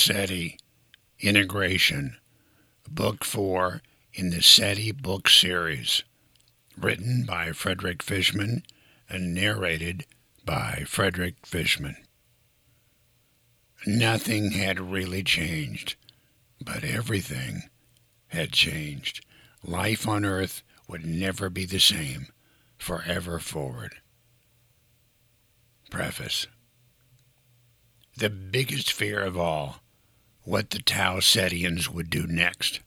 SETI Integration, Book 4 in the SETI Book Series, written by Frederick Fishman and narrated by Frederick Fishman. Nothing had really changed, but everything had changed. Life on Earth would never be the same, forever forward. Preface. The biggest fear of all, what the Tau Setians would do next.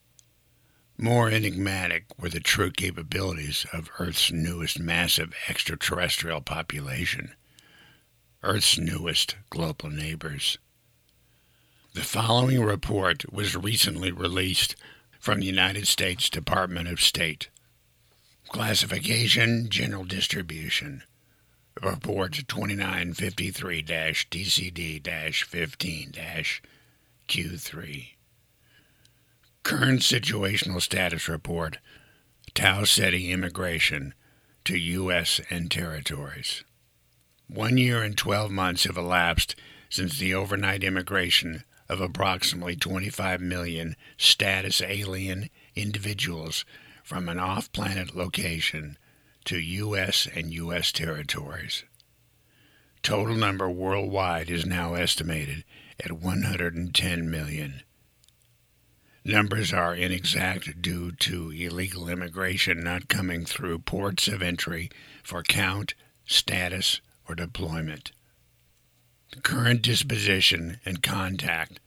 More enigmatic were the true capabilities of Earth's newest massive extraterrestrial population, Earth's newest global neighbors. The following report was recently released from the United States Department of State. Classification, General Distribution. Report 2953-DCD-15-Q3. Current Situational Status Report, Tau Ceti Immigration to U.S. and Territories. 1 year and 12 months have elapsed since the overnight immigration of approximately 25 million status alien individuals from an off-planet location to U.S. and U.S. territories. Total number worldwide is now estimated at 110 million. Numbers are inexact due to illegal immigration not coming through ports of entry for count, status, or deployment. Current disposition and contact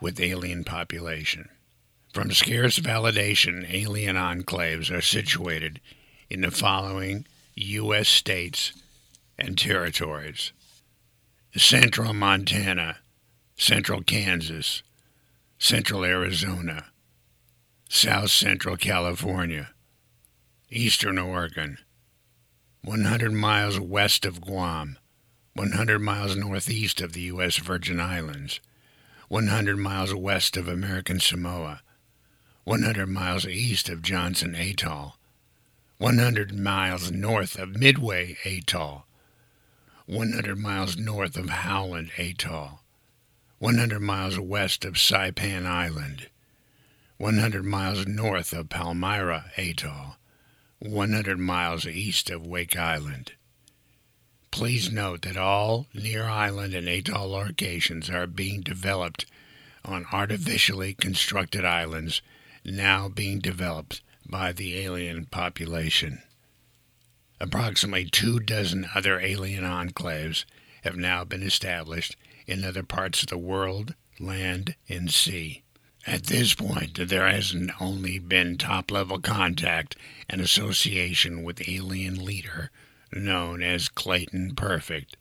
with alien population. From scarce validation, alien enclaves are situated in the following U.S. states and territories: Central Montana, Central Kansas, Central Arizona, South Central California, Eastern Oregon, 100 miles west of Guam, 100 miles northeast of the U.S. Virgin Islands, 100 miles west of American Samoa, 100 miles east of Johnson Atoll, 100 miles north of Midway Atoll, 100 miles north of Howland Atoll, 100 miles west of Saipan Island, 100 miles north of Palmyra Atoll, 100 miles east of Wake Island. Please note that all near island and atoll locations are being developed on artificially constructed islands now being developed by the alien population. Approximately 24 other alien enclaves have now been established in other parts of the world, land, and sea. At this point, there has only been top-level contact and association with alien leader known as Clayton Perfect.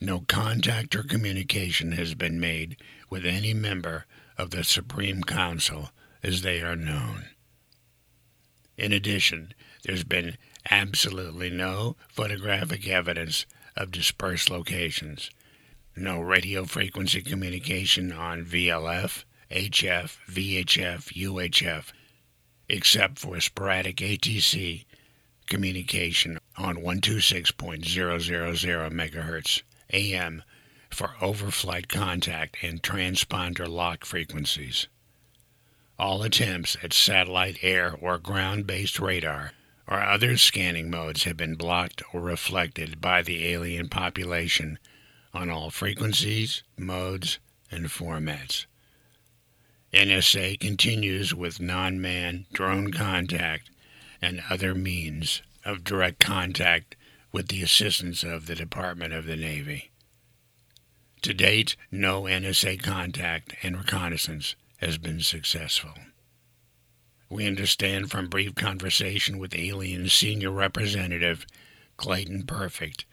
No contact or communication has been made with any member of the Supreme Council as they are known. In addition, there's been absolutely no photographic evidence of dispersed locations, no radio frequency communication on VLF, HF, VHF, UHF, except for sporadic ATC communication on 126.000 MHz AM for overflight contact and transponder lock frequencies. All attempts at satellite, air, or ground-based radar or other scanning modes have been blocked or reflected by the alien population on all frequencies, modes, and formats. NSA continues with non-manned drone contact and other means of direct contact with the assistance of the Department of the Navy. To date, no NSA contact and reconnaissance has been successful. We understand from brief conversation with alien senior representative Clayton Perfect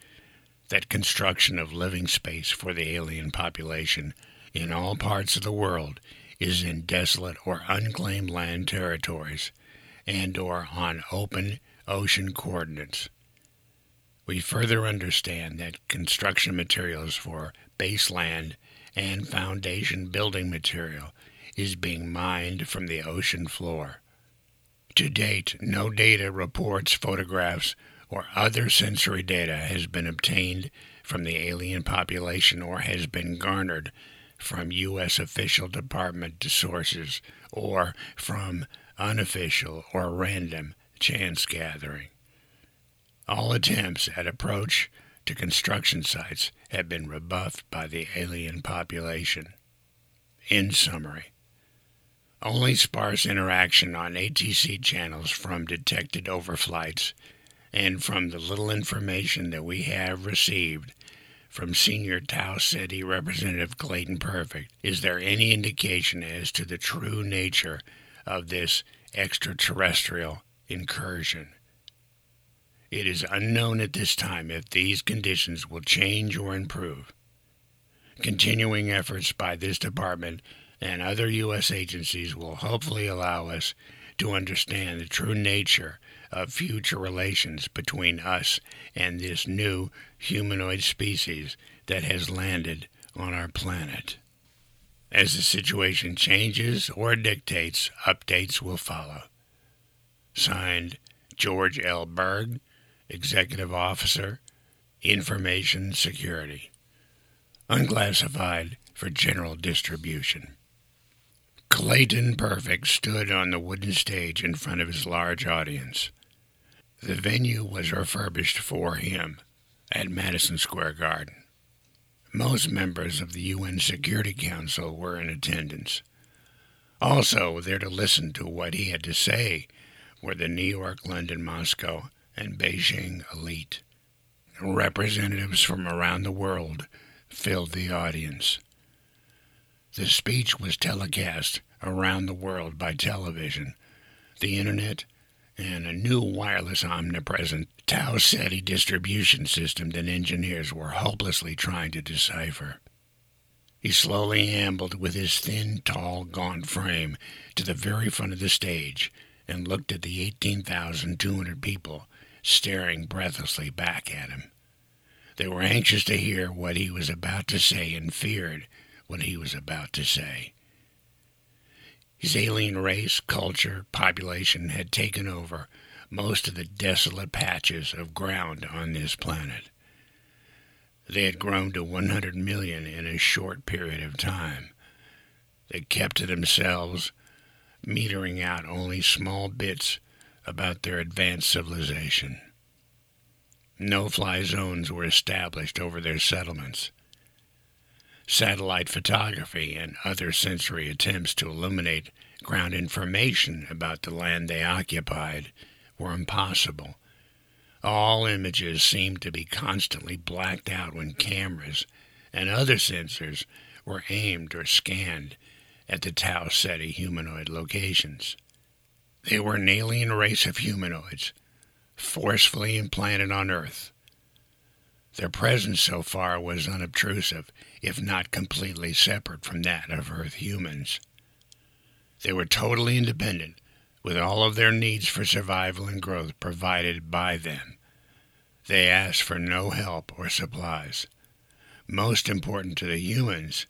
that construction of living space for the alien population in all parts of the world is in desolate or unclaimed land territories and or on open ocean coordinates. We further understand that construction materials for baseland and foundation building material is being mined from the ocean floor. To date, no data, reports, photographs, or other sensory data has been obtained from the alien population or has been garnered from U.S. official department to sources, or from unofficial or random chance gathering. All attempts at approach to construction sites have been rebuffed by the alien population. In summary, only sparse interaction on ATC channels from detected overflights and from the little information that we have received from senior Tau Ceti Representative Clayton Perfect is there any indication as to the true nature of this extraterrestrial incursion. It is unknown at this time if these conditions will change or improve. Continuing efforts by this department and other U.S. agencies will hopefully allow us to understand the true nature of future relations between us and this new humanoid species that has landed on our planet. As the situation changes or dictates, updates will follow. Signed, George L. Berg, Executive Officer, Information Security. Unclassified for general distribution. Clayton Perfect stood on the wooden stage in front of his large audience. The venue was refurbished for him at Madison Square Garden. Most members of the UN Security Council were in attendance. Also there to listen to what he had to say were the New York, London, Moscow, and Beijing elite. Representatives from around the world filled the audience. The speech was telecast around the world by television, the Internet, and a new wireless omnipresent Tau SETI distribution system that engineers were hopelessly trying to decipher. He slowly ambled with his thin, tall, gaunt frame to the very front of the stage and looked at the 18,200 people staring breathlessly back at him. They were anxious to hear what he was about to say and feared what he was about to say. His alien race, culture, population had taken over most of the desolate patches of ground on this planet. They had grown to 100 million in a short period of time. They kept to themselves, metering out only small bits about their advanced civilization. No-fly zones were established over their settlements. Satellite photography and other sensory attempts to illuminate ground information about the land they occupied were impossible. All images seemed to be constantly blacked out when cameras and other sensors were aimed or scanned at the Tau Ceti humanoid locations. They were an alien race of humanoids, forcefully implanted on Earth. Their presence so far was unobtrusive, if not completely separate from that of Earth humans. They were totally independent, with all of their needs for survival and growth provided by them. They asked for no help or supplies. Most important to the humans,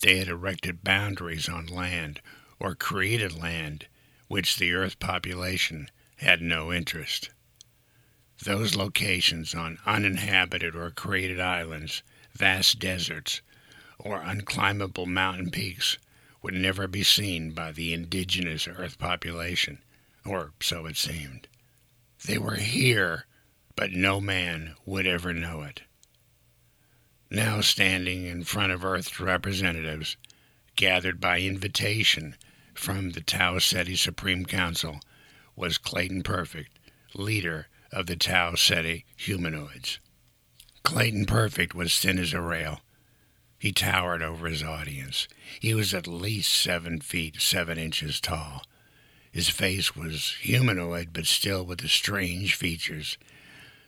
they had erected boundaries on land, or created land, which the Earth population had no interest. Those locations on uninhabited or created islands, vast deserts, or unclimbable mountain peaks would never be seen by the indigenous Earth population, or so it seemed. They were here, but no man would ever know it. Now standing in front of Earth's representatives, gathered by invitation from the Tau Ceti Supreme Council, was Clayton Perfect, leader of the Tau Ceti humanoids. Clayton Perfect was thin as a rail. He towered over his audience. He was at least 7 feet 7 inches tall. His face was humanoid, but still with the strange features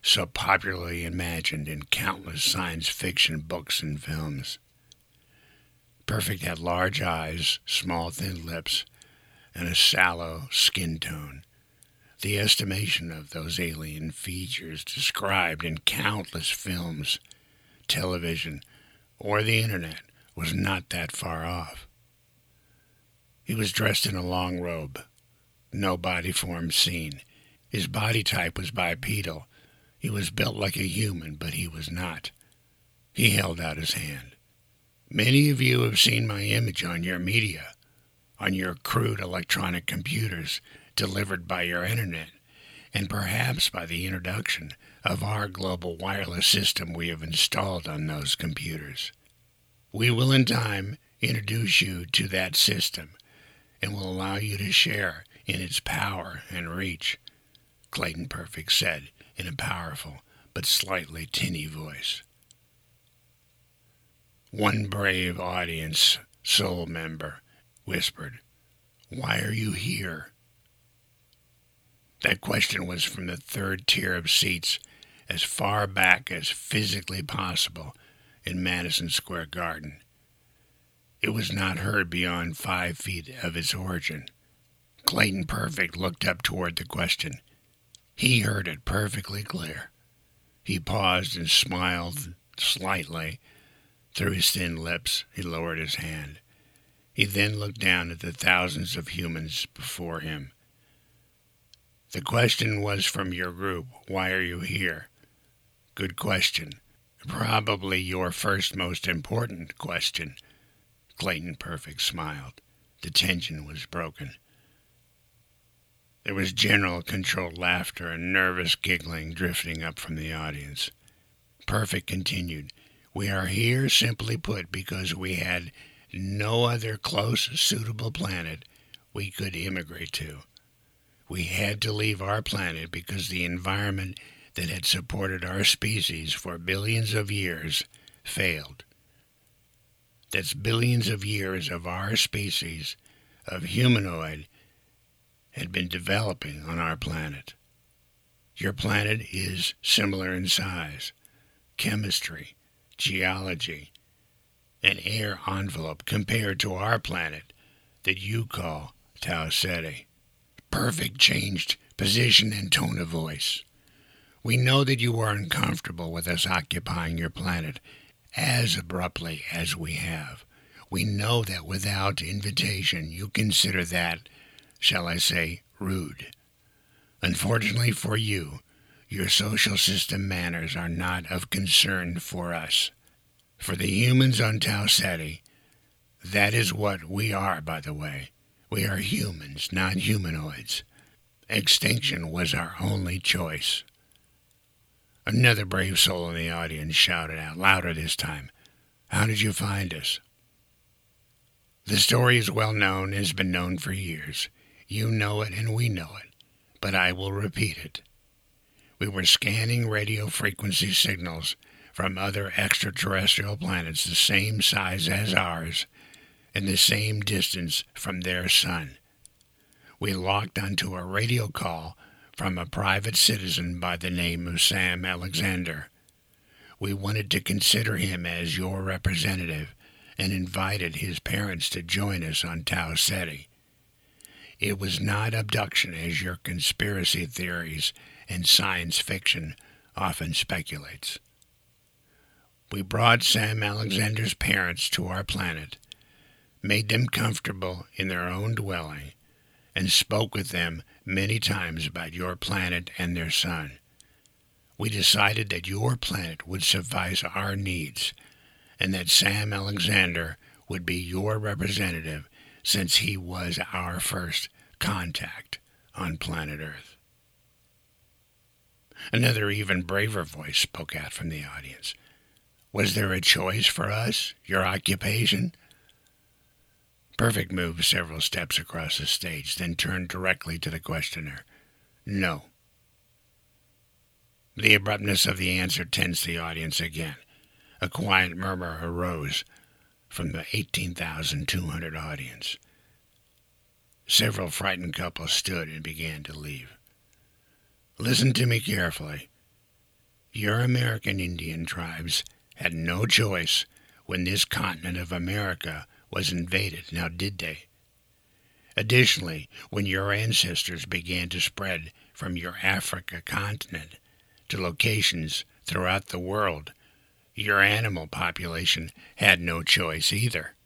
so popularly imagined in countless science fiction books and films. Perfect had large eyes, small thin lips, and a sallow skin tone. The estimation of those alien features described in countless films, television, or the Internet was not that far off. He was dressed in a long robe, no body form seen. His body type was bipedal. He was built like a human, but he was not. He held out his hand. Many of you have seen my image on your media, on your crude electronic computers delivered by your internet, and perhaps by the introduction of our global wireless system we have installed on those computers. We will in time introduce you to that system and will allow you to share in its power and reach, Clayton Perfect said in a powerful but slightly tinny voice. One brave audience soul member whispered, "Why are you here?" That question was from the third tier of seats, as far back as physically possible in Madison Square Garden. It was not heard beyond 5 feet of its origin. Clayton Perfect looked up toward the question. He heard it perfectly clear. He paused and smiled slightly. Through his thin lips, he lowered his hand. He then looked down at the thousands of humans before him. The question was from your group, why are you here? Good question. Probably your first most important question. Clayton Perfect smiled. The tension was broken. There was general controlled laughter and nervous giggling drifting up from the audience. Perfect continued, "We are here, simply put, because we had no other close, suitable planet we could immigrate to. We had to leave our planet because the environment that had supported our species for billions of years failed. That's billions of years of our species, of humanoid, had been developing on our planet. Your planet is similar in size, chemistry, geology, an air envelope compared to our planet that you call Tau Ceti." Perfect changed position and tone of voice. "We know that you are uncomfortable with us occupying your planet as abruptly as we have. We know that without invitation you consider that, shall I say, rude. Unfortunately for you, your social system manners are not of concern for us. For the humans on Tau Ceti, that is what we are, by the way. We are humans, not humanoids. Extinction was our only choice." Another brave soul in the audience shouted out, louder this time, "How did you find us?" The story is well known and has been known for years. You know it and we know it, but I will repeat it. We were scanning radio frequency signals from other extraterrestrial planets the same size as ours and the same distance from their sun. We locked onto a radio call from a private citizen by the name of Sam Alexander. We wanted to consider him as your representative and invited his parents to join us on Tau Ceti. It was not abduction as your conspiracy theories and science fiction often speculates. We brought Sam Alexander's parents to our planet, made them comfortable in their own dwelling, and spoke with them many times about your planet and their sun. We decided that your planet would suffice our needs, and that Sam Alexander would be your representative since he was our first contact on planet Earth. Another even braver voice spoke out from the audience. "Was there a choice for us, your occupation?" Perfect moved several steps across the stage, then turned directly to the questioner. "No." The abruptness of the answer tensed the audience again. A quiet murmur arose from the 18,200 audience. Several frightened couples stood and began to leave. "Listen to me carefully. Your American Indian tribes had no choice when this continent of America was invaded, now did they? Additionally, when your ancestors began to spread from your Africa continent to locations throughout the world, your animal population had no choice either."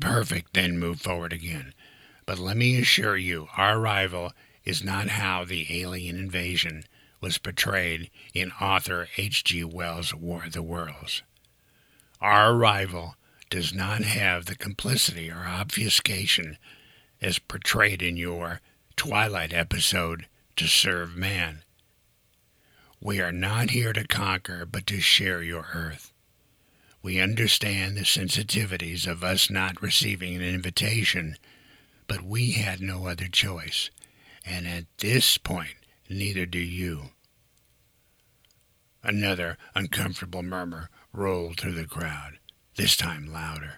Perfect then moved forward again. "But let me assure you, our rival is not how the alien invasion was portrayed in author H.G. Wells' War of the Worlds. Our rival does not have the complicity or obfuscation as portrayed in your Twilight episode to serve man. We are not here to conquer, but to share your Earth. We understand the sensitivities of us not receiving an invitation, but we had no other choice, and at this point, neither do you. Another uncomfortable murmur rolled through the crowd, this time louder.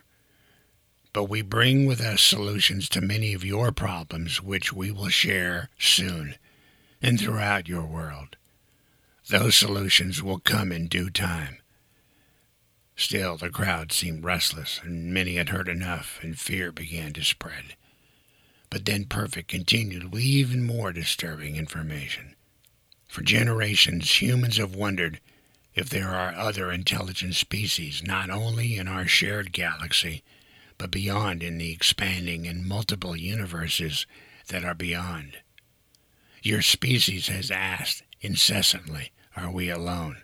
But we bring with us solutions to many of your problems, which we will share soon and throughout your world. Those solutions will come in due time. Still, the crowd seemed restless, and many had heard enough, and fear began to spread. But then Perfect continued with even more disturbing information. For generations, humans have wondered if there are other intelligent species, not only in our shared galaxy, but beyond in the expanding and multiple universes that are beyond. Your species has asked incessantly, are we alone?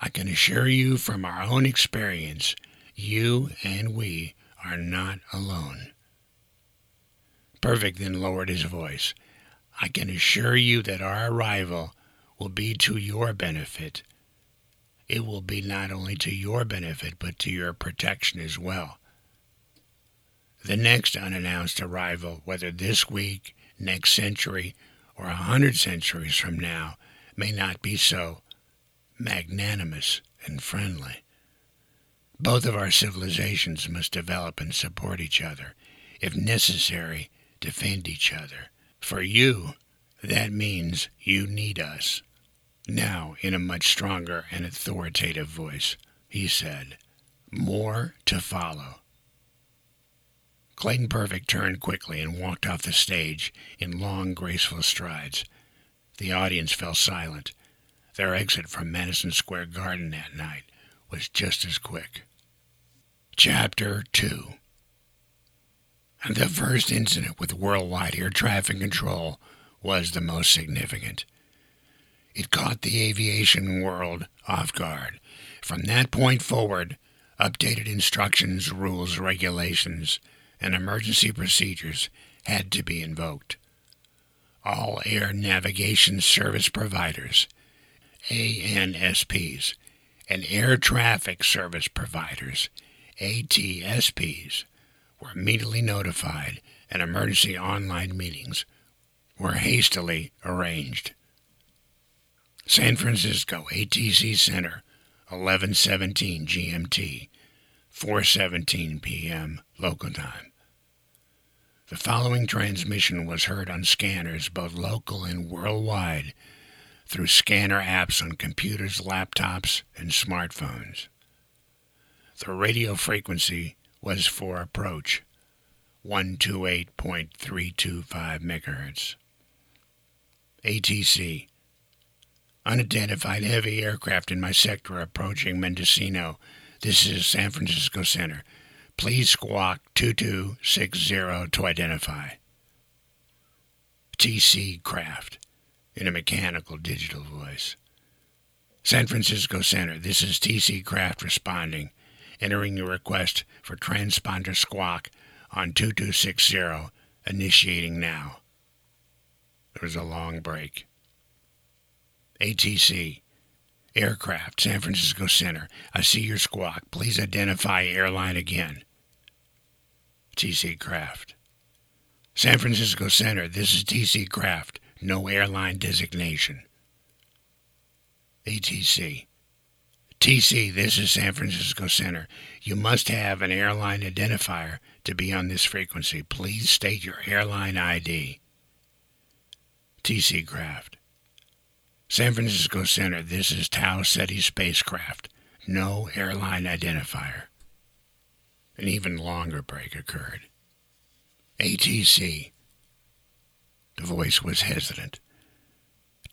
I can assure you from our own experience, you and we are not alone. Perfect then lowered his voice. I can assure you that our arrival will be to your benefit. It will be not only to your benefit, but to your protection as well. The next unannounced arrival, whether this week, next century, or 100 centuries from now, may not be so magnanimous and friendly. Both of our civilizations must develop and support each other. If necessary, defend each other. For you, that means you need us. Now, in a much stronger and authoritative voice, he said, more to follow. Clayton Perfect turned quickly and walked off the stage in long, graceful strides. The audience fell silent. Their exit from Madison Square Garden that night was just as quick. Chapter 2. The first incident with worldwide air traffic control was the most significant. It caught the aviation world off guard. From that point forward, updated instructions, rules, regulations, and emergency procedures had to be invoked. All Air Navigation Service Providers, ANSPs, and Air Traffic Service Providers, ATSPs, were immediately notified, and emergency online meetings were hastily arranged. San Francisco ATC Center, 11:17 GMT, 4:17 p.m. local time. The following transmission was heard on scanners, both local and worldwide, through scanner apps on computers, laptops, and smartphones. The radio frequency was for approach, 128.325 MHz. ATC. Unidentified heavy aircraft in my sector approaching Mendocino. This is San Francisco Center. Please squawk 2260 to identify. TC Craft, in a mechanical digital voice. San Francisco Center, this is TC Craft responding, entering your request for transponder squawk on 2260, initiating now. There was a long break. ATC. Aircraft, San Francisco Center, I see your squawk. Please identify airline again. TC Craft. San Francisco Center, this is TC Craft. No airline designation. ATC. TC, this is San Francisco Center. You must have an airline identifier to be on this frequency. Please state your airline ID. TC Craft. San Francisco Center, this is Tau Ceti spacecraft. No airline identifier. An even longer break occurred. ATC. The voice was hesitant.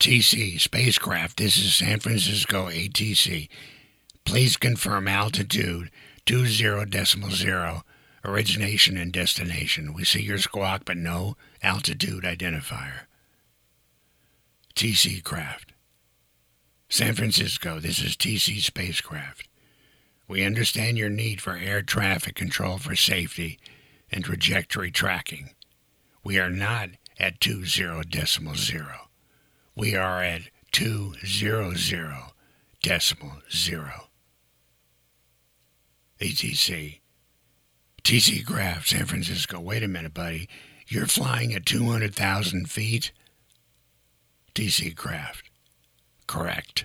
TC, spacecraft, this is San Francisco ATC. Please confirm altitude 20.0, origination and destination. We see your squawk, but no altitude identifier. TC Craft. San Francisco, this is TC spacecraft. We understand your need for air traffic control for safety and trajectory tracking. We are not at 20.0. We are at 200.0. ATC. TC Graph, San Francisco. Wait a minute, buddy. You're flying at 200,000 feet? TC Graph. Correct.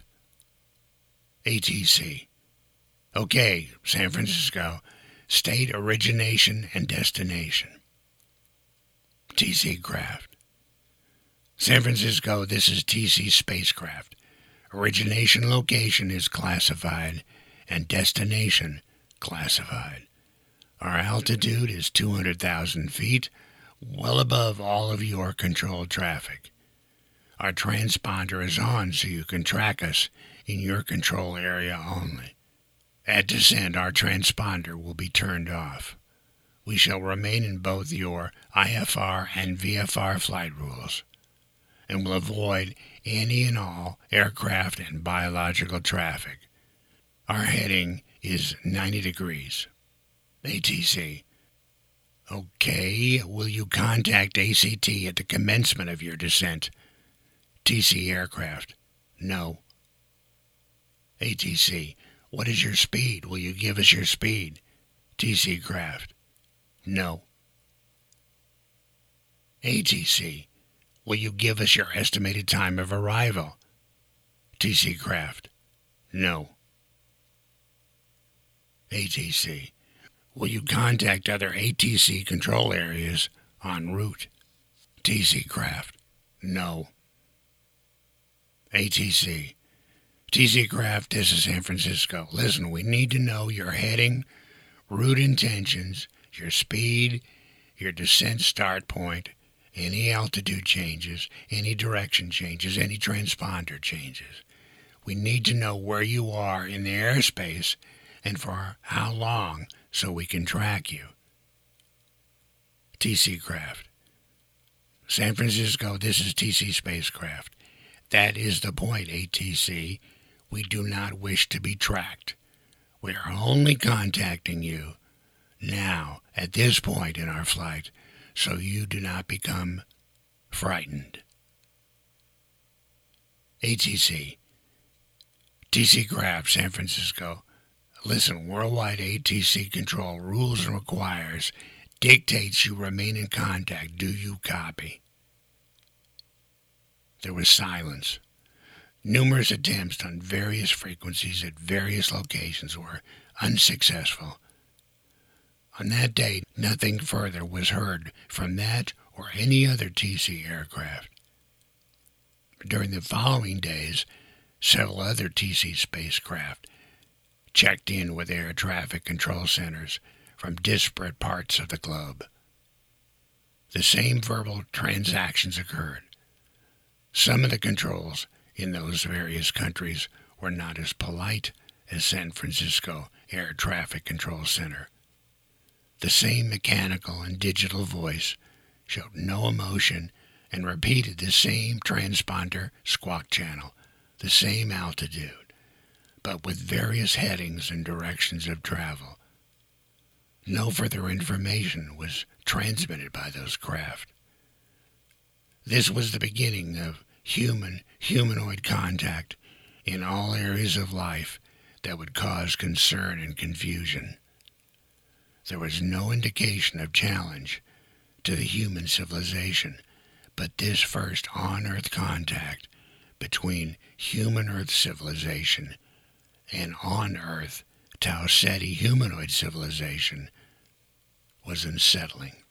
ATC. Okay, San Francisco. State origination and destination. TC Graph. San Francisco, this is TC spacecraft. Origination location is classified and destination classified. Our altitude is 200,000 feet, well above all of your controlled traffic. Our transponder is on so you can track us in your control area only. At descent, our transponder will be turned off. We shall remain in both your IFR and VFR flight rules and will avoid any and all aircraft and biological traffic. Our heading is 90 degrees. ATC. Okay, will you contact ACT at the commencement of your descent? TC aircraft. No. ATC. What is your speed? Will you give us your speed? TC craft. No. ATC. Will you give us your estimated time of arrival? TC craft. No. ATC. Will you contact other ATC control areas en route? TC Craft. No. ATC. TC Craft, this is San Francisco. Listen, we need to know your heading, route intentions, your speed, your descent start point, any altitude changes, any direction changes, any transponder changes. We need to know where you are in the airspace and for how long so we can track you. TC Craft. San Francisco, this is TC Spacecraft. That is the point, ATC. We do not wish to be tracked. We are only contacting you now at this point in our flight so you do not become frightened. ATC. TC Craft, San Francisco. Listen, worldwide ATC control rules and requires, dictates you remain in contact. Do you copy? There was silence. Numerous attempts on various frequencies at various locations were unsuccessful. On that day, nothing further was heard from that or any other TC aircraft. During the following days, several other TC spacecraft checked in with air traffic control centers from disparate parts of the globe. The same verbal transactions occurred. Some of the controls in those various countries were not as polite as San Francisco Air Traffic Control Center. The same mechanical and digital voice showed no emotion and repeated the same transponder squawk channel, the same altitude, but with various headings and directions of travel. No further information was transmitted by those craft. This was the beginning of humanoid contact in all areas of life that would cause concern and confusion. There was no indication of challenge to the human civilization, but this first on-Earth contact between human Earth civilization and on-Earth Tau Ceti humanoid civilization was unsettling.